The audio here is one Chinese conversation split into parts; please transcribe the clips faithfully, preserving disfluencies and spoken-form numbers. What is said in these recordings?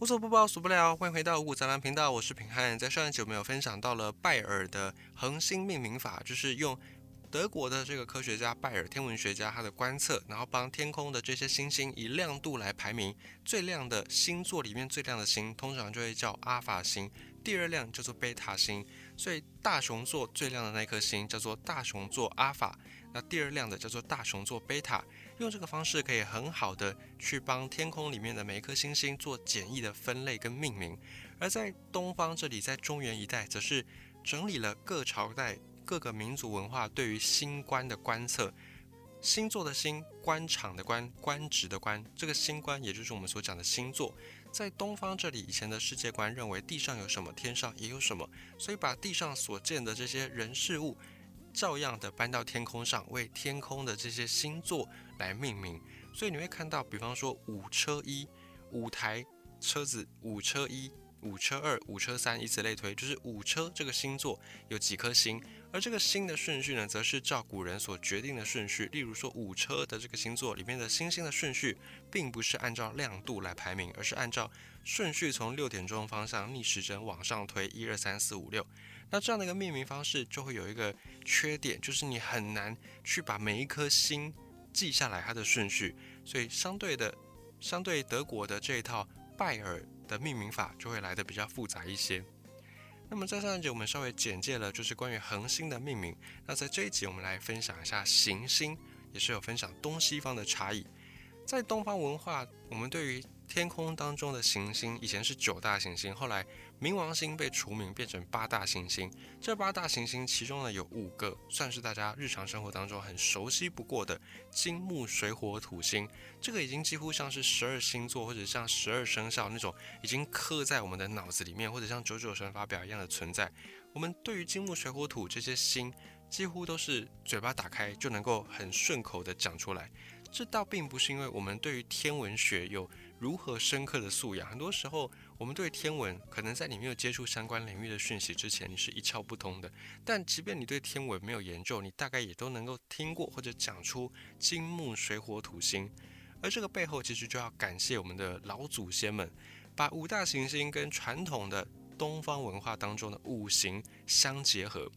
无所不包，数不了。欢迎回到五谷杂粮频道，我是品翰。在上一集我们有分享到了拜耳的恒星命名法，就是用德国的这个科学家拜耳，天文学家他的观测，然后帮天空的这些星星以亮度来排名。最亮的星座里面最亮的星，通常就会叫阿法星；第二亮叫做贝塔星。所以大熊座最亮的那颗星叫做大熊座阿法，那第二亮的叫做大熊座贝塔。用这个方式可以很好的去帮天空里面的每一颗星星做简易的分类跟命名。而在东方这里，在中原一带，则是整理了各朝代各个民族文化对于星官的观测，星座的星，官场的官，官职的官，这个星官也就是我们所讲的星座。在东方这里，以前的世界观认为地上有什么，天上也有什么，所以把地上所见的这些人事物，照样的搬到天空上，为天空的这些星座来命名。所以你会看到，比方说五车一，五台车子，五车一。五车二、五车三，以此类推，就是五车这个星座有几颗星，而这个星的顺序呢，则是照古人所决定的顺序。例如说，五车的这个星座里面的星星的顺序，并不是按照亮度来排名，而是按照顺序从六点钟方向逆时针往上推，一二三四五六。那这样的一个命名方式，就会有一个缺点，就是你很难去把每一颗星记下来它的顺序。所以相对的，相对德国的这一套拜耳的命名法就会来得比较复杂一些。那么在上一集我们稍微简介了就是关于恒星的命名，那在这一集我们来分享一下行星，也是有分享东西方的差异。在东方文化，我们对于天空当中的行星，以前是九大行星，后来冥王星被除名变成八大行星。这八大行星其中呢，有五个算是大家日常生活当中很熟悉不过的金木水火土星，这个已经几乎像是十二星座或者像十二生肖那种已经刻在我们的脑子里面，或者像九九乘法表一样的存在。我们对于金木水火土这些星，几乎都是嘴巴打开就能够很顺口的讲出来。这倒并不是因为我们对于天文学有如何深刻的素养，很多时候我们对天文，可能在你没有接触相关领域的讯息之前，你是一窍不通的。但即便你对天文没有研究，你大概也都能够听过或者讲出金木水火土星。而这个背后其实就要感谢我们的老祖先们，把五大行星跟传统的东方文化当中的五行相结合。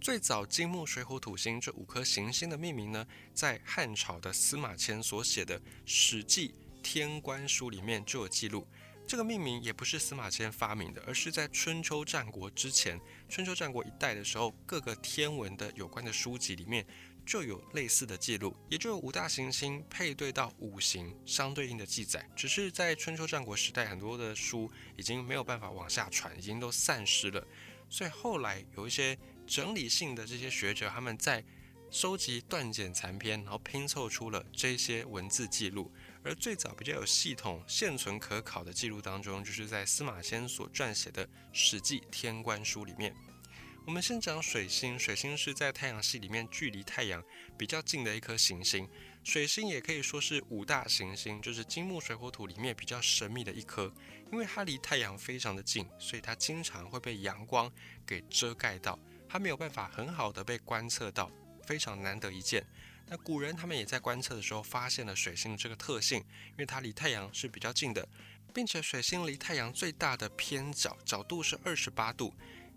最早金木水火土星这五颗行星的命名呢，在汉朝的司马迁所写的《史记天官书》里面就有记录。这个命名也不是司马迁发明的，而是在春秋战国之前，春秋战国一代的时候，各个天文的有关的书籍里面就有类似的记录，也就有五大行星配对到五行相对应的记载。只是在春秋战国时代，很多的书已经没有办法往下传，已经都散失了，所以后来有一些整理性的这些学者，他们在收集断简残篇，然后拼凑出了这些文字记录。而最早比较有系统、现存可考的记录当中，就是在司马迁所撰写的《史记天官书》里面。我们先讲水星，水星是在太阳系里面距离太阳比较近的一颗行星。水星也可以说是五大行星，就是金木水火土里面比较神秘的一颗，因为它离太阳非常的近，所以它经常会被阳光给遮盖到。它没有办法很好的被观测到，非常难得一见。那古人他们也在观测的时候发现了水星这个特性，因为它离太阳是比较近的，并且水星离太阳最大的偏角角度是二十八度，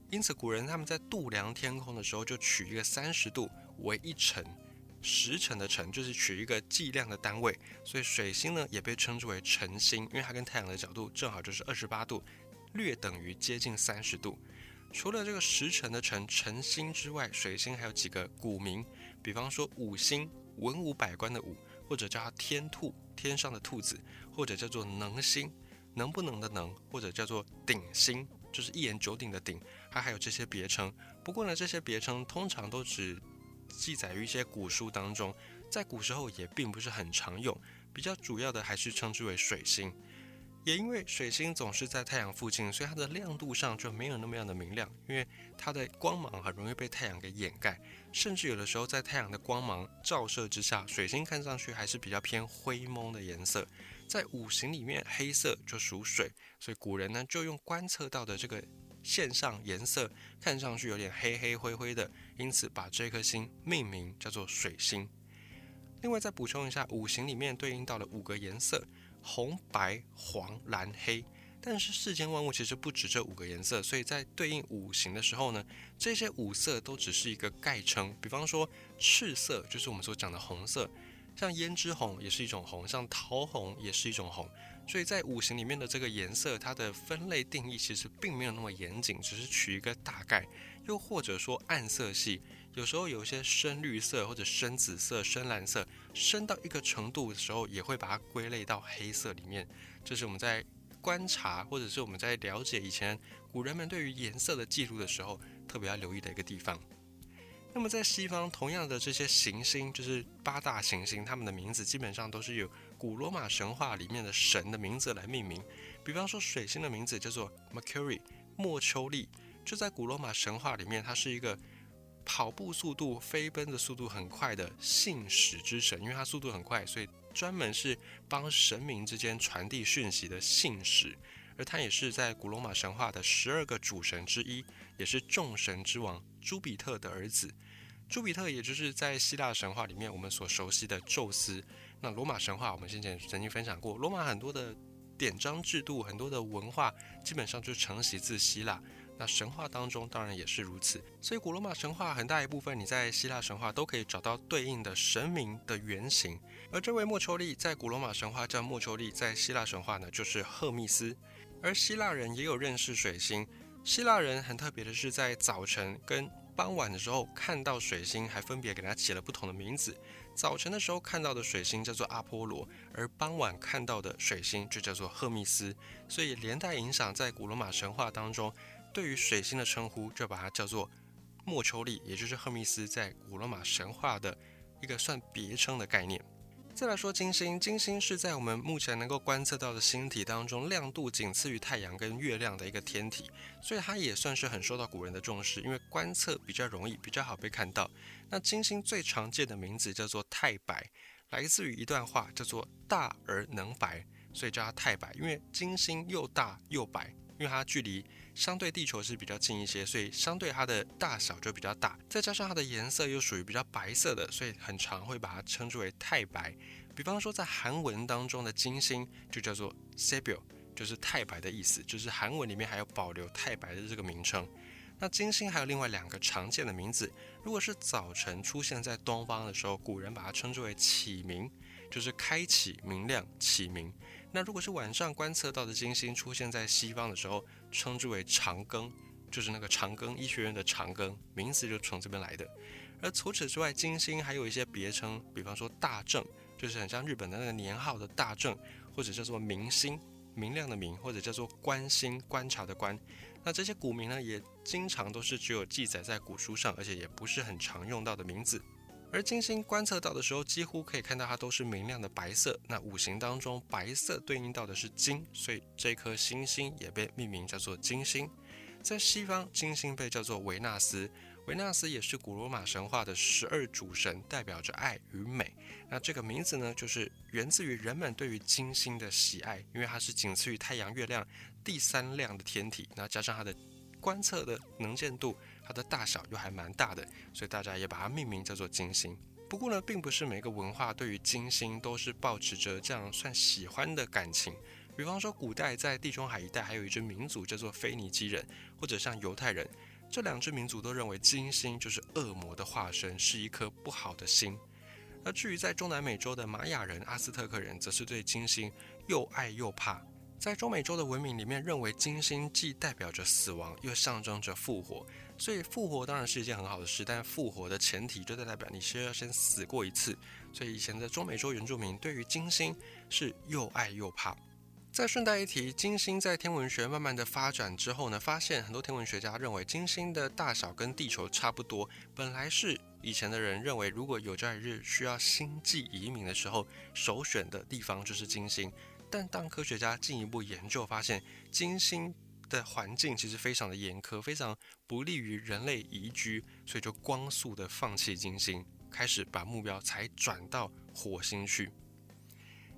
因此古人他们在度量天空的时候就取一个三十度为一辰，时辰的辰就是取一个计量的单位，所以水星呢也被称之为辰星，因为它跟太阳的角度正好就是二十八度，略等于接近三十度。除了这个时辰的辰辰星之外，水星还有几个古名，比方说五星，文武百官的武，或者叫它天兔，天上的兔子，或者叫做能星，能不能的能，或者叫做顶星，就是一言九鼎的鼎，它还有这些别称。不过呢，这些别称通常都只记载于一些古书当中，在古时候也并不是很常用，比较主要的还是称之为水星。也因为水星总是在太阳附近，所以它的亮度上就没有那么样的明亮，因为它的光芒很容易被太阳给掩盖，甚至有的时候在太阳的光芒照射之下，水星看上去还是比较偏灰蒙的颜色。在五行里面，黑色就属水，所以古人呢就用观测到的这个现象，颜色看上去有点黑黑灰灰的，因此把这颗星命名叫做水星。另外再补充一下，五行里面对应到了五个颜色，红白黄蓝黑，但是世间万物其实不止这五个颜色，所以在对应五行的时候呢，这些五色都只是一个概称。比方说赤色就是我们所讲的红色，像胭脂红也是一种红，像桃红也是一种红。所以在五行里面的这个颜色，它的分类定义其实并没有那么严谨，只是取一个大概。又或者说暗色系，有时候有一些深绿色或者深紫色、深蓝色，深到一个程度的时候，也会把它归类到黑色里面。这是我们在观察，或者是我们在了解以前古人们对于颜色的记录的时候，特别要留意的一个地方。那么在西方，同样的这些行星，就是八大行星，它们的名字基本上都是由古罗马神话里面的神的名字来命名。比方说水星的名字叫做 Mercury 莫丘利，就在古罗马神话里面，它是一个跑步速度、飞奔的速度很快的信使之神，因为它速度很快，所以专门是帮神明之间传递讯息的信使。而他也是在古罗马神话的十二个主神之一，也是众神之王朱比特的儿子。朱比特也就是在希腊神话里面我们所熟悉的宙斯。那罗马神话我们先前曾经分享过，罗马很多的典章制度，很多的文化基本上就承袭自希腊，那神话当中当然也是如此。所以古罗马神话很大一部分你在希腊神话都可以找到对应的神明的原型。而这位莫丘利在古罗马神话叫莫丘利，在希腊神话呢就是赫密斯。而希腊人也有认识水星，希腊人很特别的是在早晨跟傍晚的时候看到水星，还分别给它起了不同的名字。早晨的时候看到的水星叫做阿波罗，而傍晚看到的水星就叫做赫密斯。所以连带影响，在古罗马神话当中对于水星的称呼就把它叫做莫丘利，也就是赫密斯在古罗马神话的一个算别称的概念。再来说金星，金星是在我们目前能够观测到的星体当中亮度仅次于太阳跟月亮的一个天体，所以它也算是很受到古人的重视，因为观测比较容易，比较好被看到。那金星最常见的名字叫做太白，来自于一段话叫做大而能白，所以叫它太白，因为金星又大又白，因为它距离相对地球是比较近一些，所以相对它的大小就比较大，再加上它的颜色又属于比较白色的，所以很常会把它称之为太白。比方说在韩文当中的金星就叫做 Sebio， 就是太白的意思，就是韩文里面还有保留太白的这个名称。那金星还有另外两个常见的名字，如果是早晨出现在东方的时候，古人把它称之为启明，就是开启、明亮、启明。那如果是晚上观测到的金星出现在西方的时候，称之为长庚，就是那个长庚医学院的长庚，名字就从这边来的。而除此之外，金星还有一些别称，比方说大正，就是很像日本的那个年号的大正，或者叫做明星，明亮的明，或者叫做观星，观察的观。那这些古名呢，也经常都是只有记载在古书上，而且也不是很常用到的名字。而金星观测到的时候，几乎可以看到它都是明亮的白色。那五行当中，白色对应到的是金，所以这颗星星也被命名叫做金星。在西方，金星被叫做维纳斯，维纳斯也是古罗马神话的十二主神，代表着爱与美。那这个名字呢，就是源自于人们对于金星的喜爱，因为它是仅次于太阳、月亮第三亮的天体，那加上它的观测的能见度，它的大小又还蛮大的，所以大家也把它命名叫做金星。不过呢，并不是每个文化对于金星都是抱持着这样算喜欢的感情。比方说，古代在地中海一带还有一支民族叫做腓尼基人，或者像犹太人，这两支民族都认为金星就是恶魔的化身，是一颗不好的星。而至于在中南美洲的玛雅人、阿斯特克人，则是对金星又爱又怕。在中美洲的文明里面，认为金星既代表着死亡，又象征着复活，所以复活当然是一件很好的事，但复活的前提就代表你需要先死过一次。所以以前的中美洲原住民对于金星是又爱又怕。再顺带一提，金星在天文学慢慢的发展之后呢，发现很多天文学家认为金星的大小跟地球差不多，本来是以前的人认为，如果有朝一日需要星际移民的时候，首选的地方就是金星。但当科学家进一步研究发现，金星的环境其实非常的严苛，非常不利于人类宜居，所以就光速的放弃金星，开始把目标才转到火星去。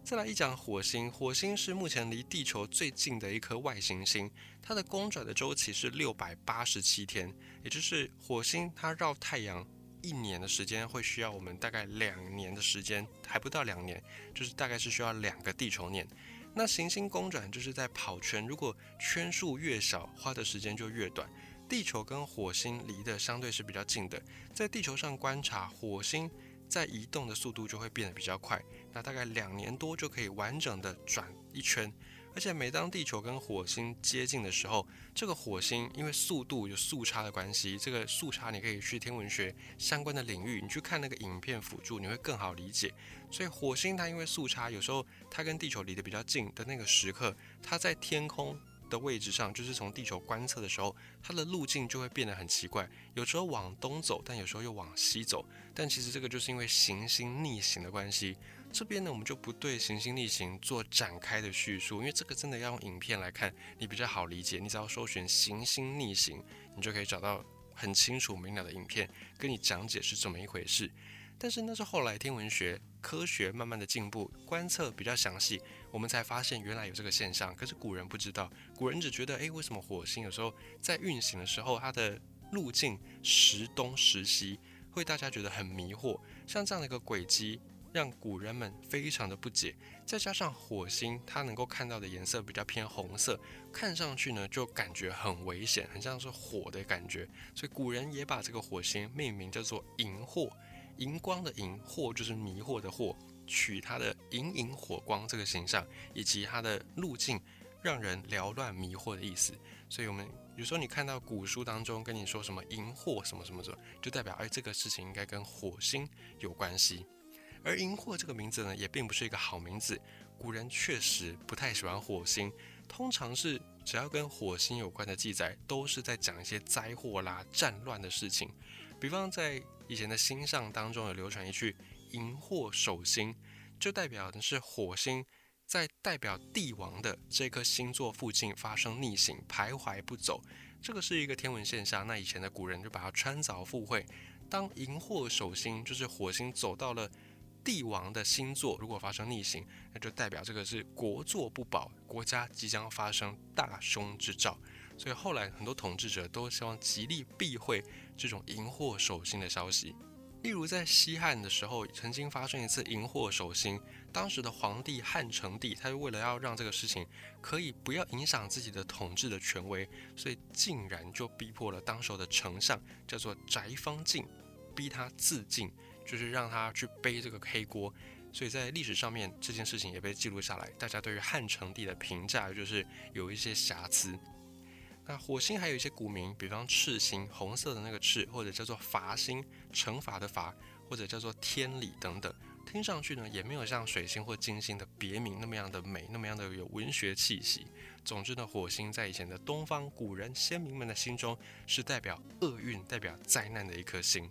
再来一讲火星，火星是目前离地球最近的一颗外行星，它的公转的周期是六百八十七天，也就是火星它绕太阳一年的时间会需要我们大概两年的时间，还不到两年，就是大概是需要两个地球年。那行星公转就是在跑圈，如果圈数越少，花的时间就越短。地球跟火星离得相对是比较近的，在地球上观察火星在移动的速度就会变得比较快，那大概两年多就可以完整的转一圈。而且每当地球跟火星接近的时候，这个火星因为速度有速差的关系，这个速差你可以去天文学相关的领域，你去看那个影片辅助，你会更好理解。所以火星它因为速差，有时候它跟地球离得比较近的那个时刻，它在天空的位置上，就是从地球观测的时候，它的路径就会变得很奇怪，有时候往东走，但有时候又往西走。但其实这个就是因为行星逆行的关系。这边呢，我们就不对行星逆行做展开的叙述，因为这个真的要用影片来看，你比较好理解。你只要搜寻行星逆行，你就可以找到很清楚明了的影片，跟你讲解是怎么一回事。但是那是后来天文学科学慢慢的进步，观测比较详细，我们才发现原来有这个现象。可是古人不知道，古人只觉得，诶，为什么火星有时候在运行的时候，它的路径时东时西，会大家觉得很迷惑。像这样的一个轨迹，让古人们非常的不解。再加上火星，它能够看到的颜色比较偏红色，看上去呢就感觉很危险，很像是火的感觉。所以古人也把这个火星命名叫做荧惑。荧光的荧，惑就是迷惑的惑，取它的荧荧火光这个形象，以及它的路径让人缭乱迷惑的意思。所以我们有时候你看到古书当中跟你说什么荧惑什么什么什么，就代表哎这个事情应该跟火星有关系。而荧惑这个名字呢，也并不是一个好名字。古人确实不太喜欢火星，通常是只要跟火星有关的记载，都是在讲一些灾祸啦、战乱的事情。比方在以前的星象当中有流传一句荧惑守星，就代表的是火星在代表帝王的这颗星座附近发生逆行，徘徊不走。这个是一个天文现象，那以前的古人就把它穿凿附会。当荧惑守星，就是火星走到了帝王的星座，如果发生逆行，那就代表这个是国祚不保，国家即将发生大凶之兆。所以后来很多统治者都希望极力避讳这种荧惑守星的消息。例如在西汉的时候，曾经发生一次荧惑守星，当时的皇帝汉成帝，他就为了要让这个事情可以不要影响自己的统治的权威，所以竟然就逼迫了当时的丞相叫做翟方进，逼他自尽，就是让他去背这个黑锅。所以在历史上面，这件事情也被记录下来，大家对于汉成帝的评价就是有一些瑕疵。那火星还有一些古名，比方赤星，红色的那个赤，或者叫做罚星，惩罚的罚，或者叫做天理等等。听上去呢，也没有像水星或金星的别名那么样的美，那么样的有文学气息。总之呢，火星在以前的东方古人先民们的心中，是代表厄运、代表灾难的一颗星。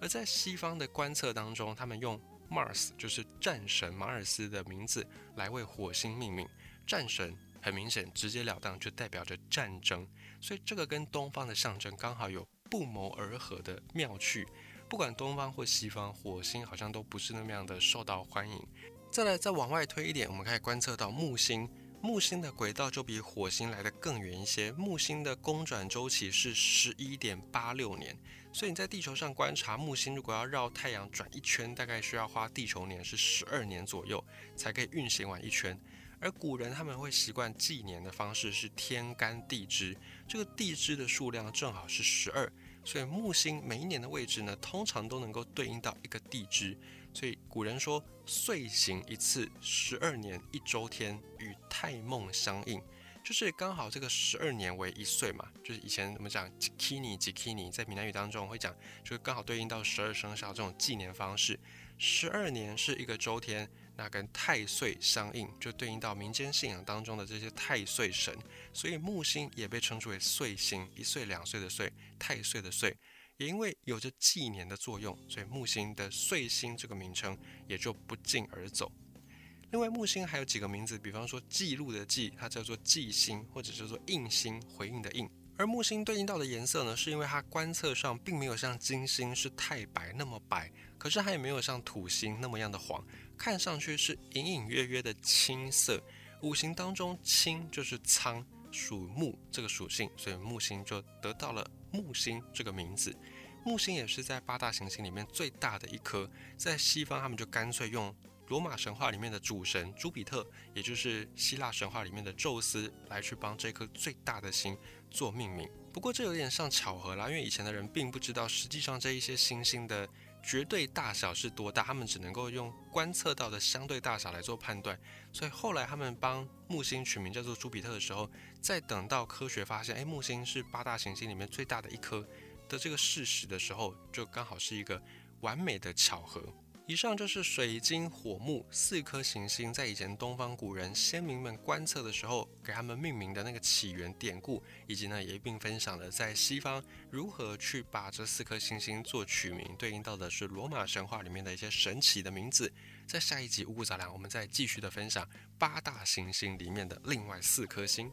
而在西方的观测当中，他们用 Mars， 就是战神马尔斯的名字来为火星命名。战神很明显，直截了当就代表着战争，所以这个跟东方的象征刚好有不谋而合的妙趣。不管东方或西方，火星好像都不是那么样的受到欢迎。再来，再往外推一点，我们可以观测到木星。木星的轨道就比火星来得更远一些，木星的公转周期是 十一点八六 年，所以你在地球上观察木星，如果要绕太阳转一圈，大概需要花地球年是十二年左右才可以运行完一圈。而古人他们会习惯纪年的方式是天干地支，这个地支的数量正好是十二，所以木星每一年的位置呢，通常都能够对应到一个地支。所以古人说岁行一次，十二年一周天，与太孟相应，就是刚好这个十二年为一岁嘛，就是以前我们讲 Jikini Jikini， 在闽南语当中会讲，就是刚好对应到十二生肖这种纪年方式。十二年是一个周天，那跟太岁相应，就对应到民间信仰当中的这些太岁神，所以木星也被称之为岁星，一岁两岁的岁，太岁的岁。也因为有着纪年的作用，所以木星的岁星这个名称也就不胫而走。另外木星还有几个名字，比方说记录的记，它叫做记星，或者叫做应星，回应的应。而木星对应到的颜色呢，是因为它观测上并没有像金星是太白那么白，可是它也没有像土星那么样的黄，看上去是隐隐约约的青色。五行当中青就是苍，属木这个属性，所以木星就得到了木星这个名字。木星也是在八大行星里面最大的一颗，在西方他们就干脆用罗马神话里面的主神朱比特，也就是希腊神话里面的宙斯，来去帮这颗最大的星做命名。不过这有点像巧合啦，因为以前的人并不知道实际上这一些星星的绝对大小是多大，他们只能够用观测到的相对大小来做判断。所以后来他们帮木星取名叫做朱比特的时候，再等到科学发现，哎，木星是八大行星里面最大的一颗的这个事实的时候，就刚好是一个完美的巧合。以上就是水金火木四颗行星在以前东方古人先民们观测的时候给他们命名的那个起源典故，以及呢也一并分享了在西方如何去把这四颗行星做取名，对应到的是罗马神话里面的一些神奇的名字。在下一集五谷杂粮，我们再继续的分享八大行星里面的另外四颗星。